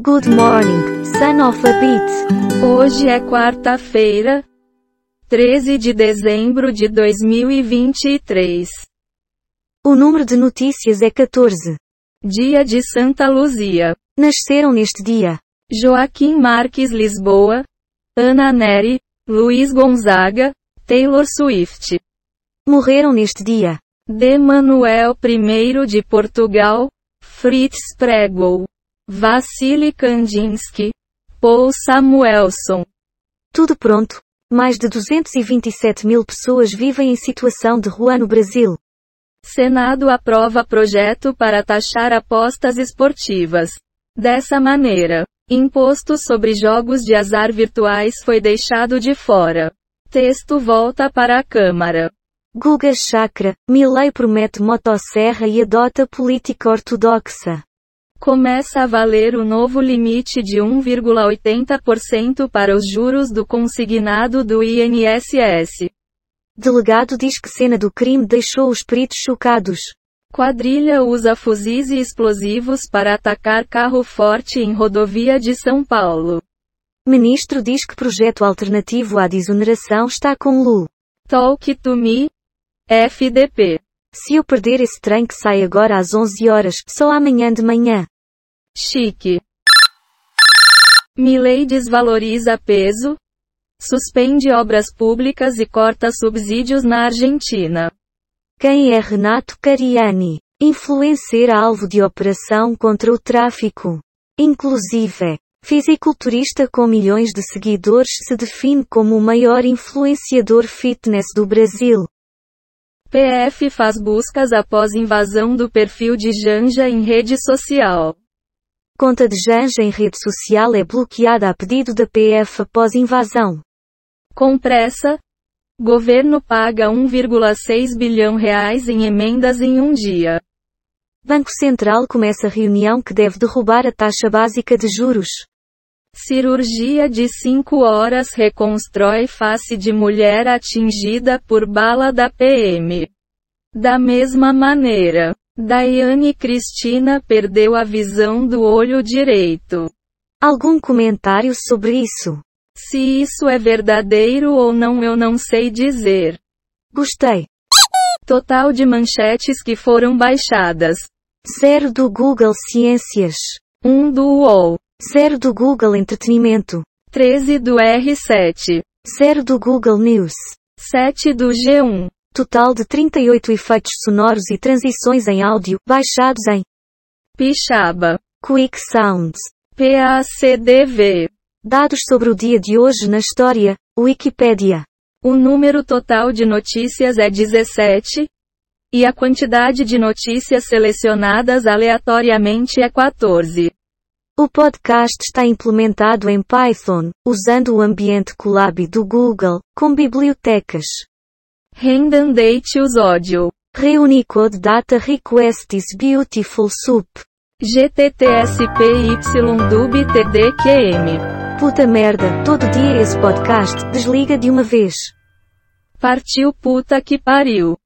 Good morning, son of a bitch. Hoje é quarta-feira, 13 de dezembro de 2023. O número de notícias é 14. Dia de Santa Luzia. Nasceram neste dia Joaquim Marques Lisboa, Ana Neri, Luiz Gonzaga, Taylor Swift. Morreram neste dia D. Manuel I de Portugal, Fritz Spregel, Vassily Kandinsky, Paul Samuelson. Tudo pronto. Mais de 227 mil pessoas vivem em situação de rua no Brasil. Senado aprova projeto para taxar apostas esportivas. Dessa maneira, imposto sobre jogos de azar virtuais foi deixado de fora. Texto volta para a Câmara. Guga Chakra, Milei promete motosserra e adota política ortodoxa. Começa a valer o novo limite de 1,80% para os juros do consignado do INSS. Delegado diz que cena do crime deixou os peritos chocados. Quadrilha usa fuzis e explosivos para atacar carro forte em rodovia de São Paulo. Ministro diz que projeto alternativo à desoneração está com Lula. Talk to me, FDP. Se eu perder esse trem que sai agora às 11 horas, só amanhã de manhã. Chique. Milei desvaloriza peso, suspende obras públicas e corta subsídios na Argentina. Quem é Renato Cariani? Influencer alvo de operação contra o tráfico. Inclusive, fisiculturista com milhões de seguidores se define como o maior influenciador fitness do Brasil. PF faz buscas após invasão do perfil de Janja em rede social. Conta de Janja em rede social é bloqueada a pedido da PF após invasão. Com pressa, governo paga 1,6 bilhão reais em emendas em um dia. Banco Central começa a reunião que deve derrubar a taxa básica de juros. Cirurgia de 5 horas reconstrói face de mulher atingida por bala da PM. Da mesma maneira, Daiane Cristina perdeu a visão do olho direito. Algum comentário sobre isso? Se isso é verdadeiro ou não eu não sei dizer. Gostei. Total de manchetes que foram baixadas. 0 do Google Ciências. 1 do UOL. 0 do Google Entretenimento. 13 do R7. 0 do Google News. 7 do G1. Total de 38 efeitos sonoros e transições em áudio, baixados em Pixaba, Quick Sounds, PACDV. Dados sobre o dia de hoje na história, Wikipedia. O número total de notícias é 17, e a quantidade de notícias selecionadas aleatoriamente é 14. O podcast está implementado em Python, usando o ambiente Colab do Google, com bibliotecas. Random Dateus Audio. Reunicode Data Requests Beautiful Soup. GTTSPYDUBTDQM. Puta merda, todo dia esse podcast, desliga de uma vez. Partiu puta que pariu.